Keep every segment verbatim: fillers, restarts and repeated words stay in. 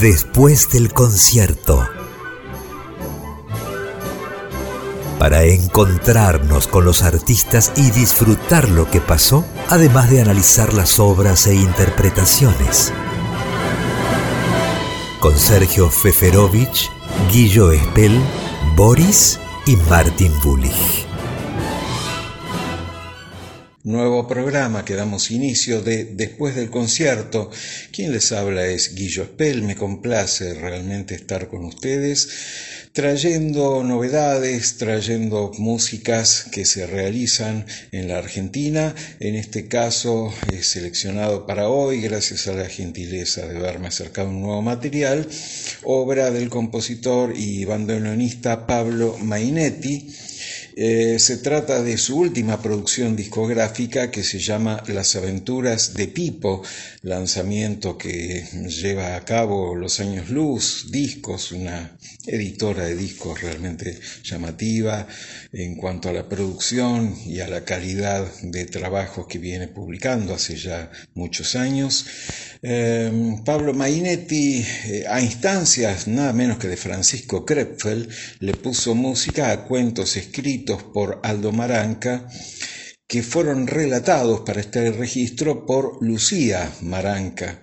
después del concierto, para encontrarnos con los artistas y disfrutar lo que pasó, además de analizar las obras e interpretaciones. Con Sergio Feferovich, Guillo Espel, Boris y Martin Bullich. Nuevo programa que damos inicio de Después del Concierto. Quien les habla es Guillo Espel. Me complace realmente estar con ustedes, trayendo novedades, trayendo músicas que se realizan en la Argentina. En este caso he seleccionado para hoy, gracias a la gentileza de haberme acercado un nuevo material, obra del compositor y bandoneonista Pablo Mainetti. Eh, se trata de su última producción discográfica, que se llama Las Aventuras de Pipo, lanzamiento que lleva a cabo Los Años Luz Discos, una editora de discos realmente llamativa en cuanto a la producción y a la calidad de trabajos que viene publicando hace ya muchos años. Eh, Pablo Mainetti, eh, a instancias nada menos que de Francisco Kröpfl, le puso música a cuentos escritos por Aldo Maranca, que fueron relatados para este registro por Lucía Maranca.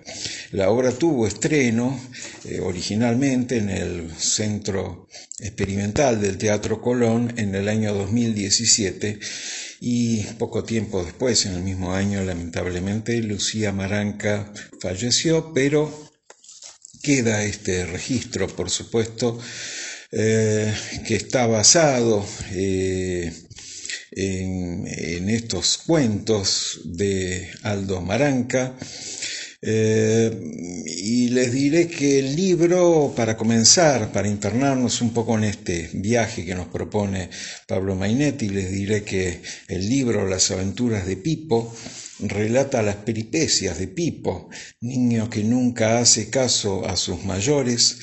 La obra tuvo estreno eh, originalmente en el Centro Experimental del Teatro Colón en el año dos mil diecisiete, y poco tiempo después, en el mismo año, lamentablemente, Lucía Maranca falleció, pero queda este registro, por supuesto, Eh, que está basado eh, en, en estos cuentos de Aldo Maranca. Eh, y les diré que el libro, para comenzar, para internarnos un poco en este viaje que nos propone Pablo Mainetti, les diré que el libro Las Aventuras de Pipo relata las peripecias de Pipo, niño que nunca hace caso a sus mayores,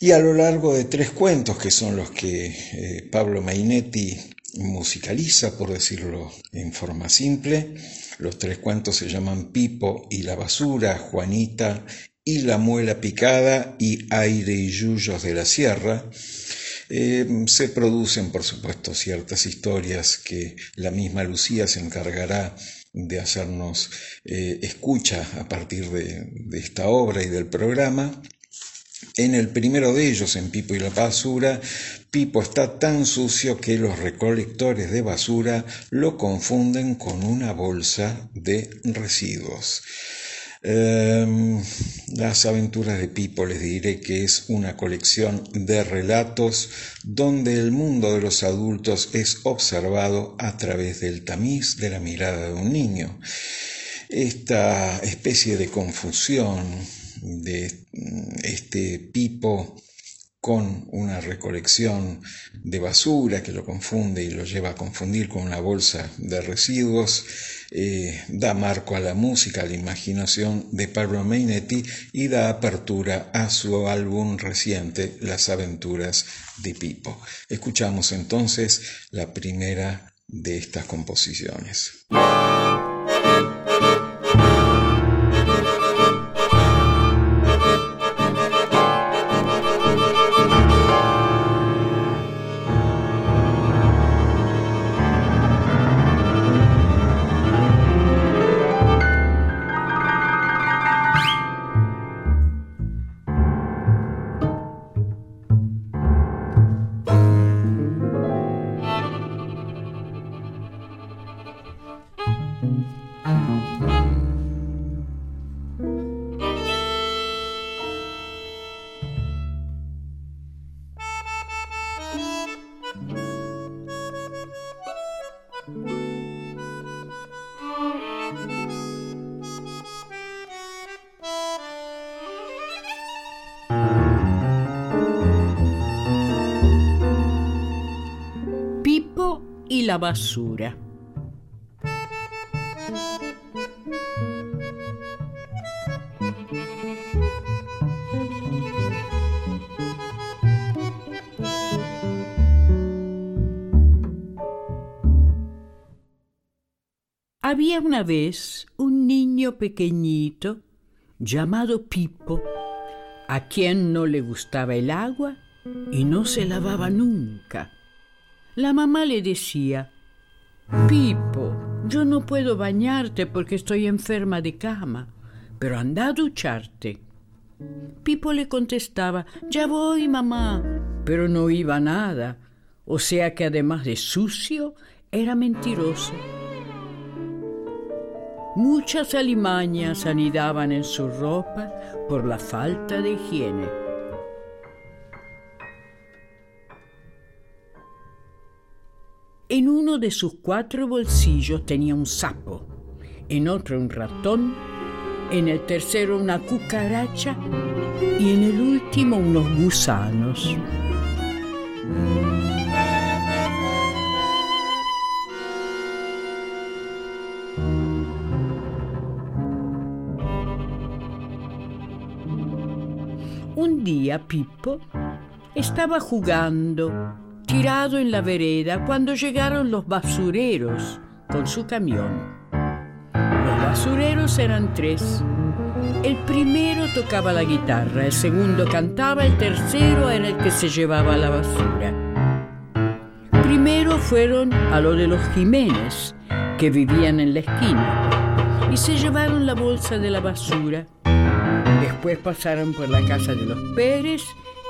y a lo largo de tres cuentos, que son los que eh, Pablo Mainetti musicaliza, por decirlo en forma simple. Los tres cuentos se llaman Pipo y la basura, Juanita y la muela picada, y Aire y Yuyos de la Sierra. Eh, se producen, por supuesto, ciertas historias que la misma Lucía se encargará de hacernos eh, escucha a partir de, de esta obra y del programa. En el primero de ellos, en Pipo y la basura, Pipo está tan sucio que los recolectores de basura lo confunden con una bolsa de residuos. Eh, Las Aventuras de Pipo, les diré que es una colección de relatos donde el mundo de los adultos es observado a través del tamiz de la mirada de un niño. Esta especie de confusión de este Pipo con una recolección de basura que lo confunde y lo lleva a confundir con una bolsa de residuos, eh, da marco a la música, a la imaginación de Pablo Mainetti, y da apertura a su álbum reciente, Las Aventuras de Pipo. Escuchamos entonces la primera de estas composiciones. La basura. Había una vez un niño pequeñito llamado Pipo, a quien no le gustaba el agua y no se lavaba nunca. La mamá le decía: Pipo, yo no puedo bañarte porque estoy enferma de cama, pero anda a ducharte. Pipo le contestaba: ya voy, mamá, pero no iba a nada, o sea que además de sucio, era mentiroso. Muchas alimañas anidaban en su ropa por la falta de higiene. En uno de sus cuatro bolsillos tenía un sapo, en otro un ratón, en el tercero una cucaracha y en el último unos gusanos. Un día Pipo estaba jugando, tirado en la vereda, cuando llegaron los basureros con su camión. Los basureros eran tres. El primero tocaba la guitarra, el segundo cantaba, el tercero era el que se llevaba la basura. Primero fueron a lo de los Jiménez, que vivían en la esquina, y se llevaron la bolsa de la basura. Después pasaron por la casa de los Pérez,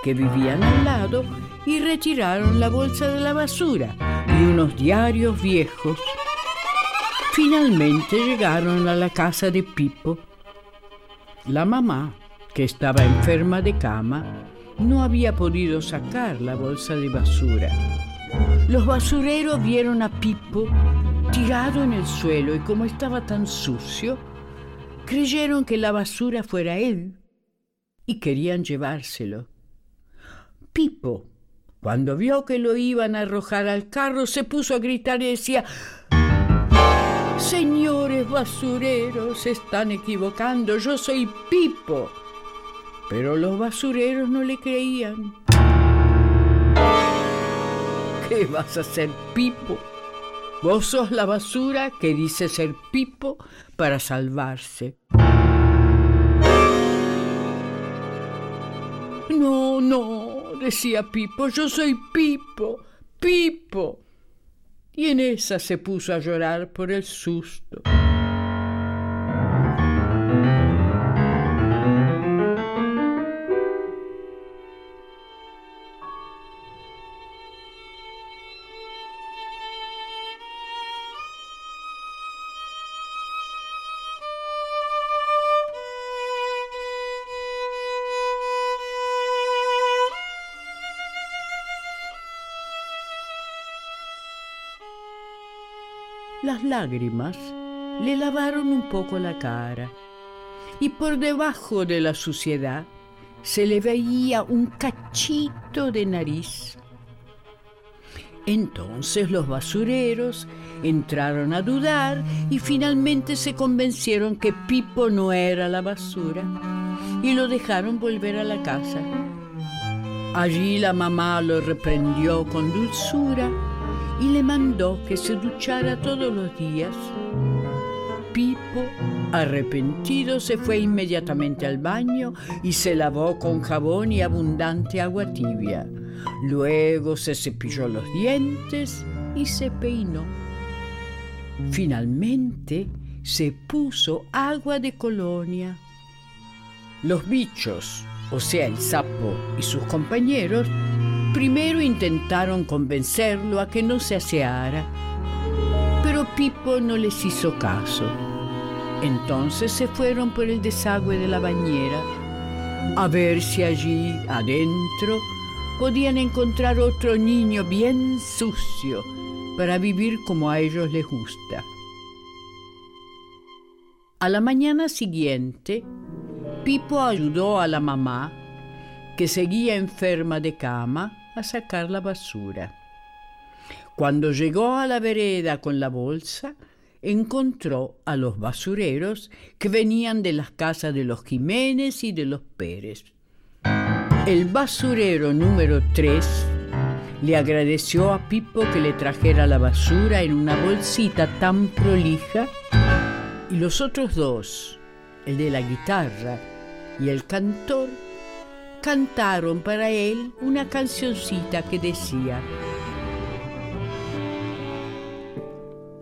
que vivían al lado, y retiraron la bolsa de la basura y unos diarios viejos. Finalmente llegaron a la casa de Pipo. La mamá, que estaba enferma de cama, no había podido sacar la bolsa de basura. Los basureros vieron a Pipo tirado en el suelo y como estaba tan sucio, creyeron que la basura fuera él y querían llevárselo. Pipo, cuando vio que lo iban a arrojar al carro, se puso a gritar y decía: «Señores basureros, se están equivocando, yo soy Pipo». Pero los basureros no le creían. «¿Qué vas a hacer, Pipo? Vos sos la basura que dice ser Pipo para salvarse». «No, no», decía Pipo, «yo soy Pipo, Pipo». Y en esa se puso a llorar por el susto. Las lágrimas le lavaron un poco la cara y por debajo de la suciedad se le veía un cachito de nariz. Entonces los basureros entraron a dudar y finalmente se convencieron que Pipo no era la basura y lo dejaron volver a la casa. Allí la mamá lo reprendió con dulzura y le mandó que se duchara todos los días. Pipo, arrepentido, se fue inmediatamente al baño y se lavó con jabón y abundante agua tibia. Luego se cepilló los dientes y se peinó. Finalmente se puso agua de colonia. Los bichos, o sea el sapo y sus compañeros, primero intentaron convencerlo a que no se aseara, pero Pipo no les hizo caso. Entonces se fueron por el desagüe de la bañera a ver si allí, adentro, podían encontrar otro niño bien sucio para vivir como a ellos les gusta. A la mañana siguiente, Pipo ayudó a la mamá, que seguía enferma de cama, a sacar la basura. Cuando llegó a la vereda con la bolsa, encontró a los basureros que venían de las casas de los Jiménez y de los Pérez. El basurero número tres le agradeció a Pipo que le trajera la basura en una bolsita tan prolija, y los otros dos, el de la guitarra y el cantor, cantaron para él una cancioncita que decía: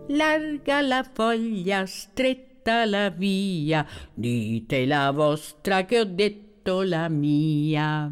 larga la foglia, stretta la via, dite la vostra che ho detto la mia.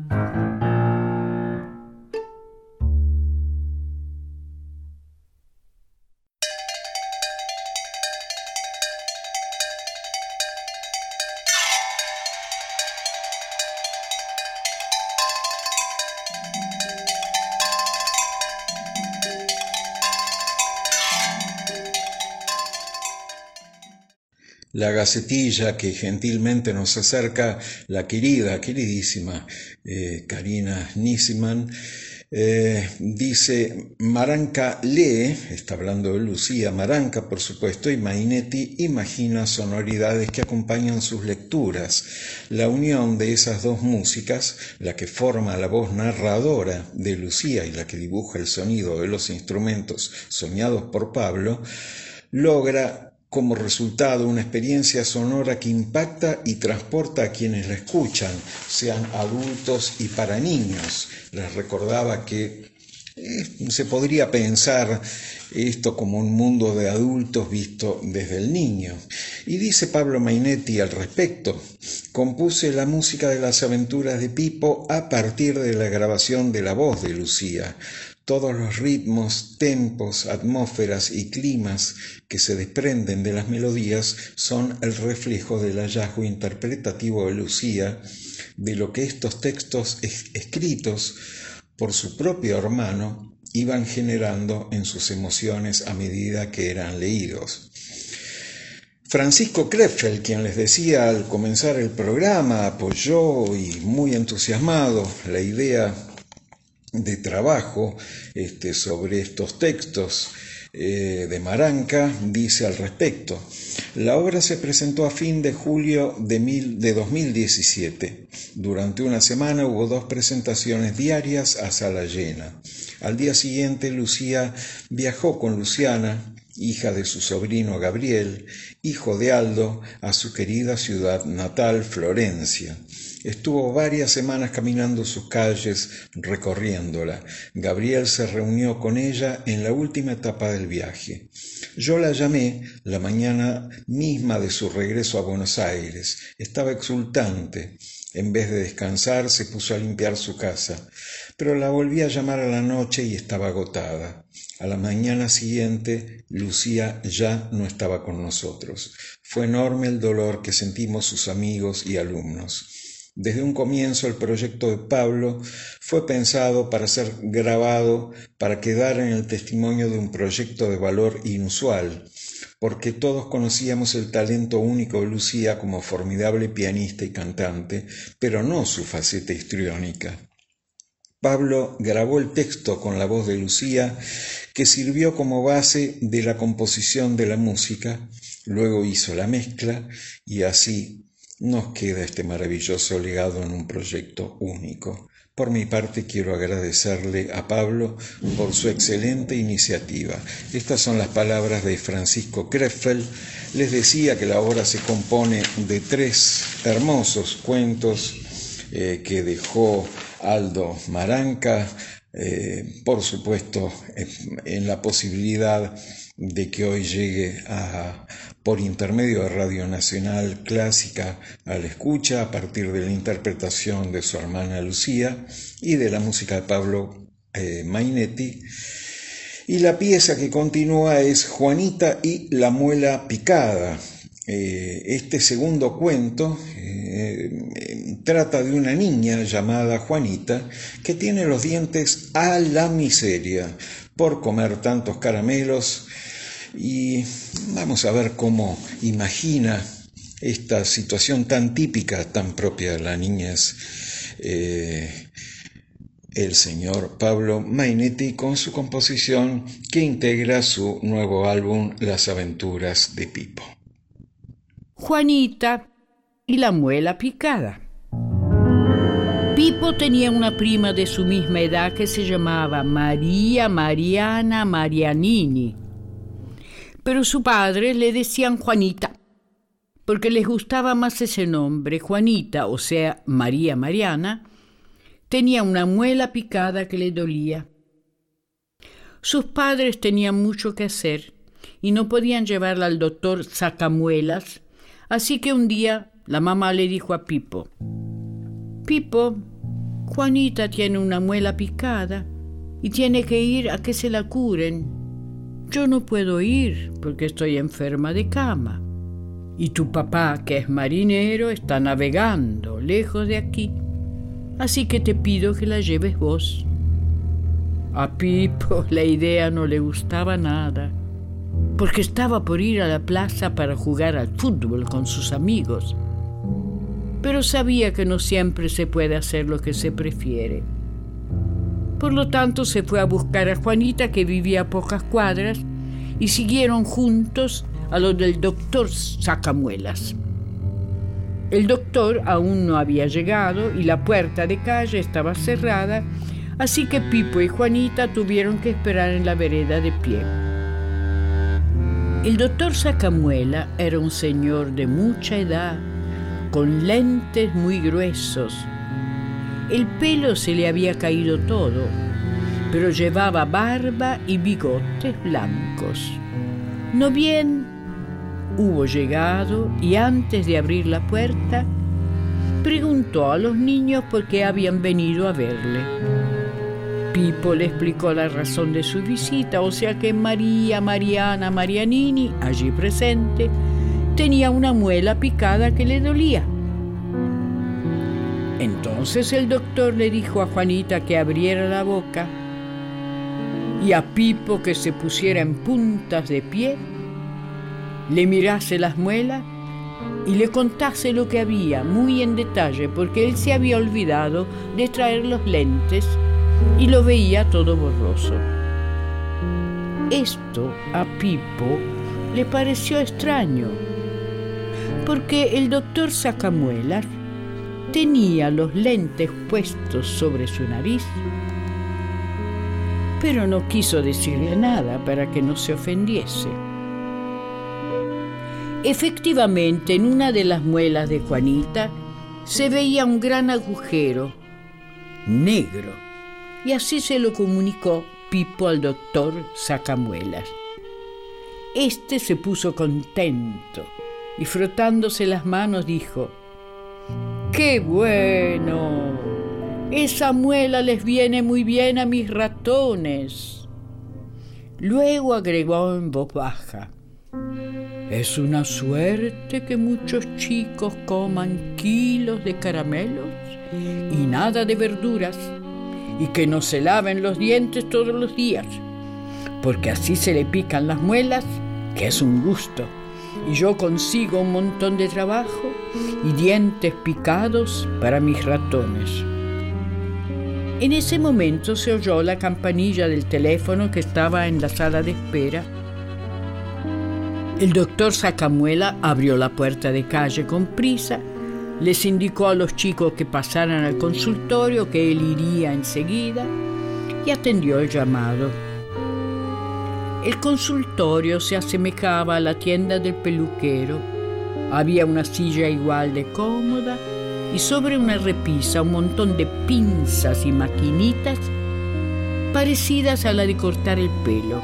La gacetilla que gentilmente nos acerca la querida, queridísima eh, Karina Nisman, eh, dice: Maranca lee, está hablando de Lucía Maranca, por supuesto, y Mainetti imagina sonoridades que acompañan sus lecturas. La unión de esas dos músicas, la que forma la voz narradora de Lucía y la que dibuja el sonido de los instrumentos soñados por Pablo, logra como resultado una experiencia sonora que impacta y transporta a quienes la escuchan, sean adultos y para niños. Les recordaba que eh, se podría pensar esto como un mundo de adultos visto desde el niño. Y dice Pablo Mainetti al respecto: compuse la música de Las Aventuras de Pipo a partir de la grabación de la voz de Lucía. Todos los ritmos, tempos, atmósferas y climas que se desprenden de las melodías son el reflejo del hallazgo interpretativo de Lucía, de lo que estos textos escritos por su propio hermano iban generando en sus emociones a medida que eran leídos. Francisco Kröpfl, quien les decía al comenzar el programa, apoyó y muy entusiasmado la idea de trabajo este, sobre estos textos eh, de Maranca, dice al respecto: la obra se presentó a fin de julio de, mil, de dos mil diecisiete. Durante una semana hubo dos presentaciones diarias a sala llena. Al día siguiente Lucía viajó con Luciana, hija de su sobrino Gabriel, hijo de Aldo, a su querida ciudad natal, Florencia. Estuvo varias semanas caminando sus calles, recorriéndola. Gabriel se reunió con ella en la última etapa del viaje. Yo la llamé la mañana misma de su regreso a Buenos Aires. Estaba exultante. En vez de descansar, se puso a limpiar su casa. Pero la volví a llamar a la noche y estaba agotada. A la mañana siguiente, Lucía ya no estaba con nosotros. Fue enorme el dolor que sentimos sus amigos y alumnos. Desde un comienzo el proyecto de Pablo fue pensado para ser grabado, para quedar en el testimonio de un proyecto de valor inusual, porque todos conocíamos el talento único de Lucía como formidable pianista y cantante, pero no su faceta histriónica. Pablo grabó el texto con la voz de Lucía, que sirvió como base de la composición de la música, luego hizo la mezcla y así nos queda este maravilloso legado en un proyecto único. Por mi parte, quiero agradecerle a Pablo por su excelente iniciativa. Estas son las palabras de Francisco Kröpfl. Les decía que la obra se compone de tres hermosos cuentos eh, que dejó Aldo Maranca, eh, por supuesto, eh, en la posibilidad de que hoy llegue a, por intermedio de Radio Nacional Clásica, a la escucha a partir de la interpretación de su hermana Lucía y de la música de Pablo eh, Mainetti. Y la pieza que continúa es Juanita y la muela picada. Eh, este segundo cuento eh, trata de una niña llamada Juanita que tiene los dientes a la miseria por comer tantos caramelos, y vamos a ver cómo imagina esta situación tan típica, tan propia de la niñez, eh, el señor Pablo Mainetti con su composición que integra su nuevo álbum Las Aventuras de Pipo. Juanita y la muela picada. Pipo tenía una prima de su misma edad que se llamaba María Mariana Marianini, pero su padre le decían Juanita, porque les gustaba más ese nombre, Juanita, o sea, María Mariana, Tenía una muela picada que le dolía. Sus padres tenían mucho que hacer y no podían llevarla al doctor Sacamuelas, así que un día la mamá le dijo a Pipo: «Pipo, Juanita tiene una muela picada y tiene que ir a que se la curen. Yo no puedo ir porque estoy enferma de cama. Y tu papá, que es marinero, está navegando lejos de aquí, así que te pido que la lleves vos». A Pipo la idea no le gustaba nada, porque estaba por ir a la plaza para jugar al fútbol con sus amigos, pero sabía que no siempre se puede hacer lo que se prefiere. Por lo tanto, se fue a buscar a Juanita, que vivía a pocas cuadras, y siguieron juntos a lo del doctor Sacamuelas. El doctor aún no había llegado y la puerta de calle estaba cerrada, así que Pipo y Juanita tuvieron que esperar en la vereda de pie. El doctor Sacamuela era un señor de mucha edad, con lentes muy gruesos. El pelo se le había caído todo, pero llevaba barba y bigotes blancos. No bien hubo llegado, y antes de abrir la puerta, preguntó a los niños por qué habían venido a verle. Pipo le explicó la razón de su visita, o sea que María, Mariana, Marianini, allí presente, tenía una muela picada que le dolía. Entonces el doctor le dijo a Juanita que abriera la boca y a Pipo que se pusiera en puntas de pie, le mirase las muelas y le contase lo que había muy en detalle, porque él se había olvidado de traer los lentes y lo veía todo borroso. Esto a Pipo le pareció extraño, porque el doctor Sacamuelas tenía los lentes puestos sobre su nariz, pero no quiso decirle nada para que no se ofendiese. Efectivamente, en una de las muelas de Juanita se veía un gran agujero negro, y así se lo comunicó Pipo al doctor Sacamuelas. Este se puso contento y frotándose las manos dijo: «¡Qué bueno! Esa muela les viene muy bien a mis ratones». Luego agregó en voz baja: «Es una suerte que muchos chicos coman kilos de caramelos y nada de verduras, y que no se laven los dientes todos los días, porque así se le pican las muelas, que es un gusto. Y yo consigo un montón de trabajo y dientes picados para mis ratones». En ese momento se oyó la campanilla del teléfono que estaba en la sala de espera. El doctor Sacamuela abrió la puerta de calle con prisa, les indicó a los chicos que pasaran al consultorio, que él iría enseguida, y atendió el llamado. El consultorio se asemejaba a la tienda del peluquero. Había una silla igual de cómoda y sobre una repisa un montón de pinzas y maquinitas parecidas a la de cortar el pelo.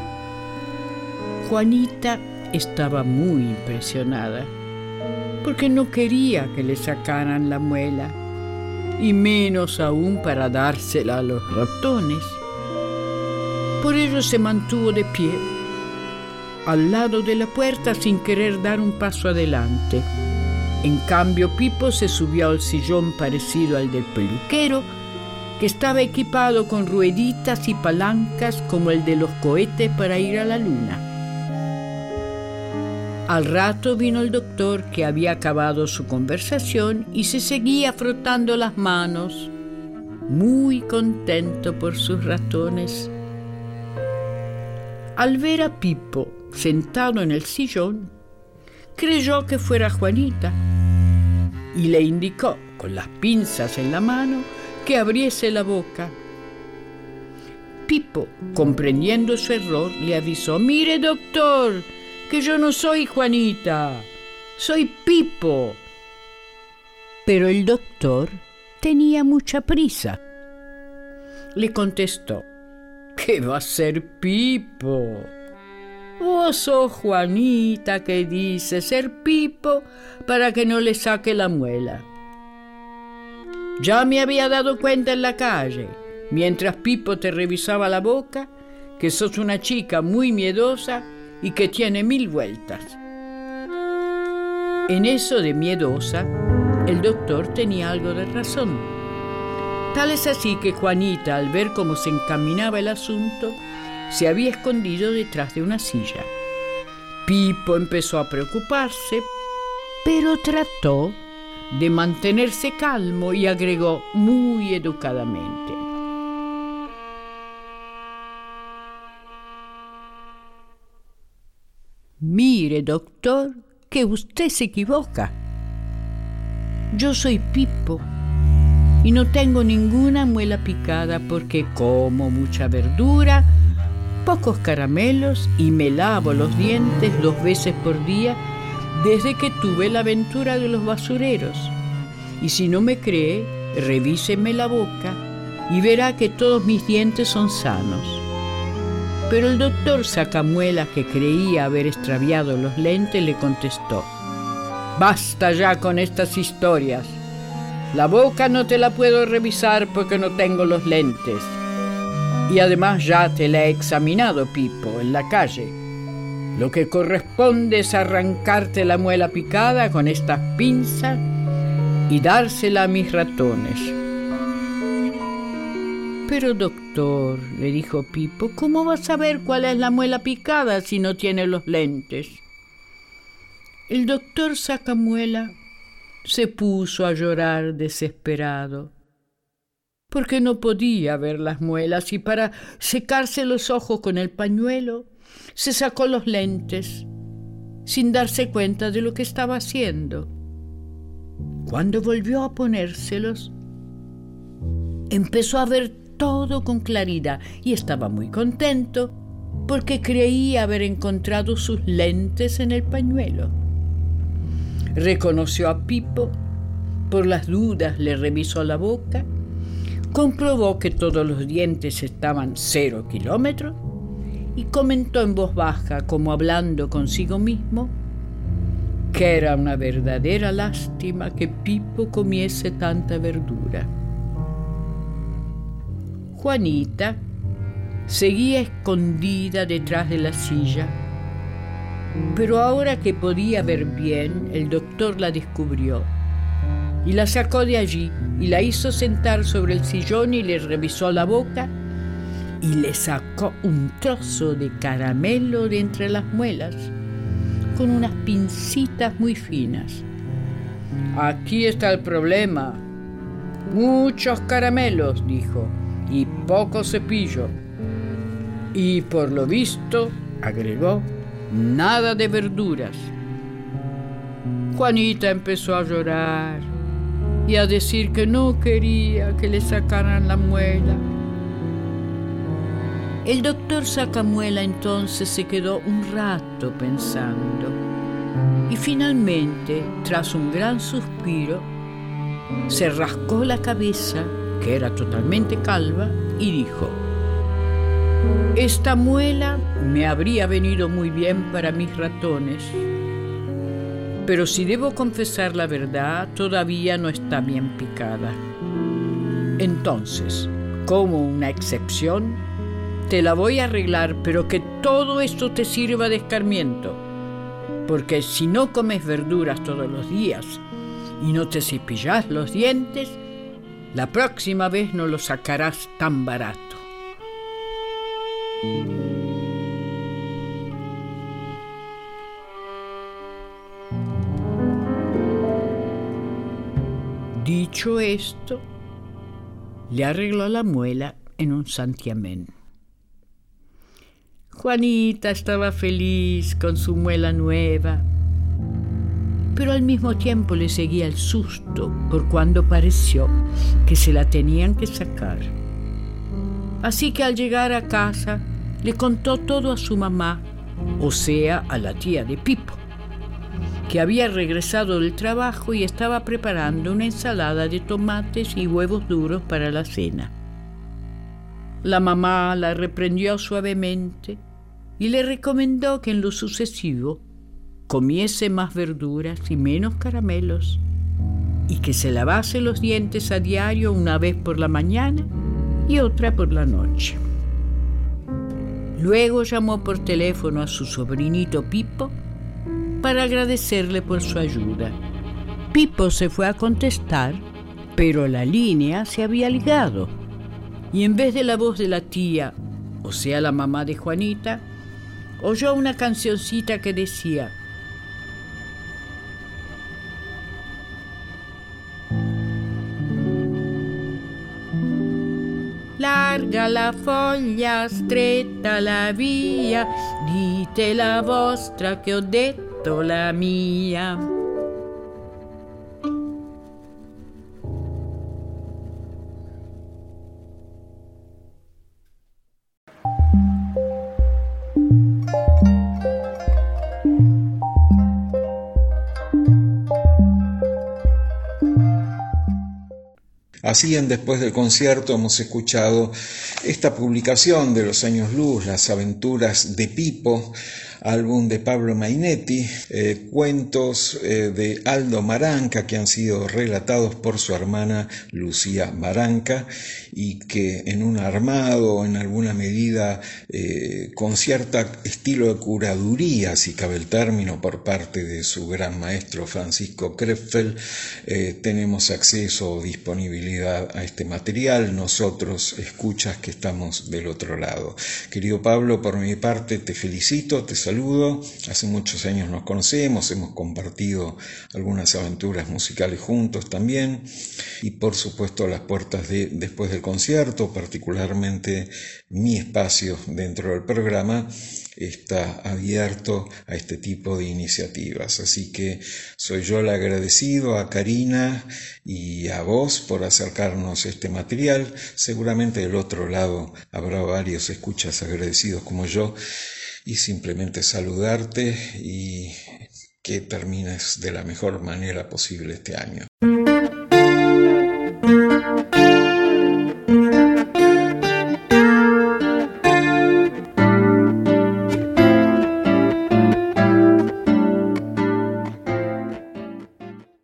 Juanita estaba muy impresionada porque no quería que le sacaran la muela, y menos aún para dársela a los ratones. Por ello se mantuvo de pie, al lado de la puerta, sin querer dar un paso adelante. En cambio, Pipo se subió al sillón parecido al del peluquero, que estaba equipado con rueditas y palancas como el de los cohetes para ir a la luna. Al rato vino el doctor, que había acabado su conversación y se seguía frotando las manos, muy contento por sus ratones. Al ver a Pipo sentado en el sillón, creyó que fuera Juanita y le indicó, con las pinzas en la mano, que abriese la boca. Pipo, comprendiendo su error, le avisó: «Mire, doctor, que yo no soy Juanita, soy Pipo». Pero el doctor tenía mucha prisa le contestó: ¿Qué va a ser Pipo? Vos sos Juanita que dice ser Pipo para que no le saque la muela. Ya me había dado cuenta en la calle, mientras Pipo te revisaba la boca, que sos una chica muy miedosa y que tiene mil vueltas. En eso de miedosa, el doctor tenía algo de razón. Tal es así que Juanita, al ver cómo se encaminaba el asunto, se había escondido detrás de una silla. Pipo empezó a preocuparse, pero trató de mantenerse calmo y agregó muy educadamente: Mire, doctor, que usted se equivoca. Yo soy Pipo y no tengo ninguna muela picada porque como mucha verdura, pocos caramelos y me lavo los dientes dos veces por día desde que tuve la aventura de los basureros. Y si no me cree, revíseme la boca y verá que todos mis dientes son sanos. Pero el doctor Sacamuelas, que creía haber extraviado los lentes, le contestó: Basta ya con estas historias. La boca no te la puedo revisar porque no tengo los lentes. Y además ya te la he examinado, Pipo, en la calle. Lo que corresponde es arrancarte la muela picada con estas pinzas y dársela a mis ratones. Pero doctor, le dijo Pipo, ¿cómo vas a saber cuál es la muela picada si no tiene los lentes? El doctor Sacamuela se puso a llorar desesperado, porque no podía ver las muelas y para secarse los ojos con el pañuelo se sacó los lentes sin darse cuenta de lo que estaba haciendo. Cuando volvió a ponérselos, empezó a ver todo con claridad y estaba muy contento porque creía haber encontrado sus lentes en el pañuelo. Reconoció a Pipo, por las dudas le revisó la boca, comprobó que todos los dientes estaban cero kilómetros y comentó en voz baja, como hablando consigo mismo, que era una verdadera lástima que Pipo comiese tanta verdura. Juanita seguía escondida detrás de la silla, pero ahora que podía ver bien, el doctor la descubrió y la sacó de allí y la hizo sentar sobre el sillón y le revisó la boca y le sacó un trozo de caramelo de entre las muelas con unas pincitas muy finas. Aquí está el problema. Muchos caramelos, dijo, y poco cepillo. Y por lo visto, agregó, nada de verduras. Juanita empezó a llorar y a decir que no quería que le sacaran la muela. El doctor Sacamuela entonces se quedó un rato pensando y finalmente, tras un gran suspiro, se rascó la cabeza, que era totalmente calva, y dijo: Esta muela me habría venido muy bien para mis ratones, pero si debo confesar la verdad, todavía no está bien picada. Entonces, como una excepción, te la voy a arreglar, pero que todo esto te sirva de escarmiento, porque si no comes verduras todos los días y no te cepillas los dientes, la próxima vez no lo sacarás tan barato. Dicho esto, le arregló la muela en un santiamén. Juanita estaba feliz con su muela nueva, pero al mismo tiempo le seguía el susto por cuando pareció que se la tenían que sacar. Así que al llegar a casa le contó todo a su mamá, o sea, a la tía de Pipo, que había regresado del trabajo y estaba preparando una ensalada de tomates y huevos duros para la cena. La mamá la reprendió suavemente y le recomendó que en lo sucesivo comiese más verduras y menos caramelos, y que se lavase los dientes a diario, una vez por la mañana y otra por la noche. Luego llamó por teléfono a su sobrinito Pipo para agradecerle por su ayuda. Pipo se fue a contestar, pero la línea se había ligado, y en vez de la voz de la tía, o sea, la mamá de Juanita, oyó una cancioncita que decía: larga la foglia, stretta la via, dite la vostra che ho detto la mia. Así, en Después del Concierto, hemos escuchado esta publicación de Los Años Luz, Las Aventuras de Pipo, álbum de Pablo Mainetti, eh, cuentos eh, de Aldo Maranca que han sido relatados por su hermana Lucía Maranca y que en un armado, en alguna medida, eh, con cierto estilo de curaduría, si cabe el término, por parte de su gran maestro Francisco Kröpfl, eh, tenemos acceso o disponibilidad a este material, nosotros, escuchas que estamos del otro lado. Querido Pablo, por mi parte te felicito, te saludo. Hace muchos años nos conocemos, hemos compartido algunas aventuras musicales juntos también, y por supuesto las puertas de Después del Concierto, particularmente mi espacio dentro del programa, está abierto a este tipo de iniciativas. Así que soy yo el agradecido a Karina y a vos por acercarnos este material. Seguramente del otro lado habrá varios escuchas agradecidos como yo, y simplemente saludarte y que termines de la mejor manera posible este año.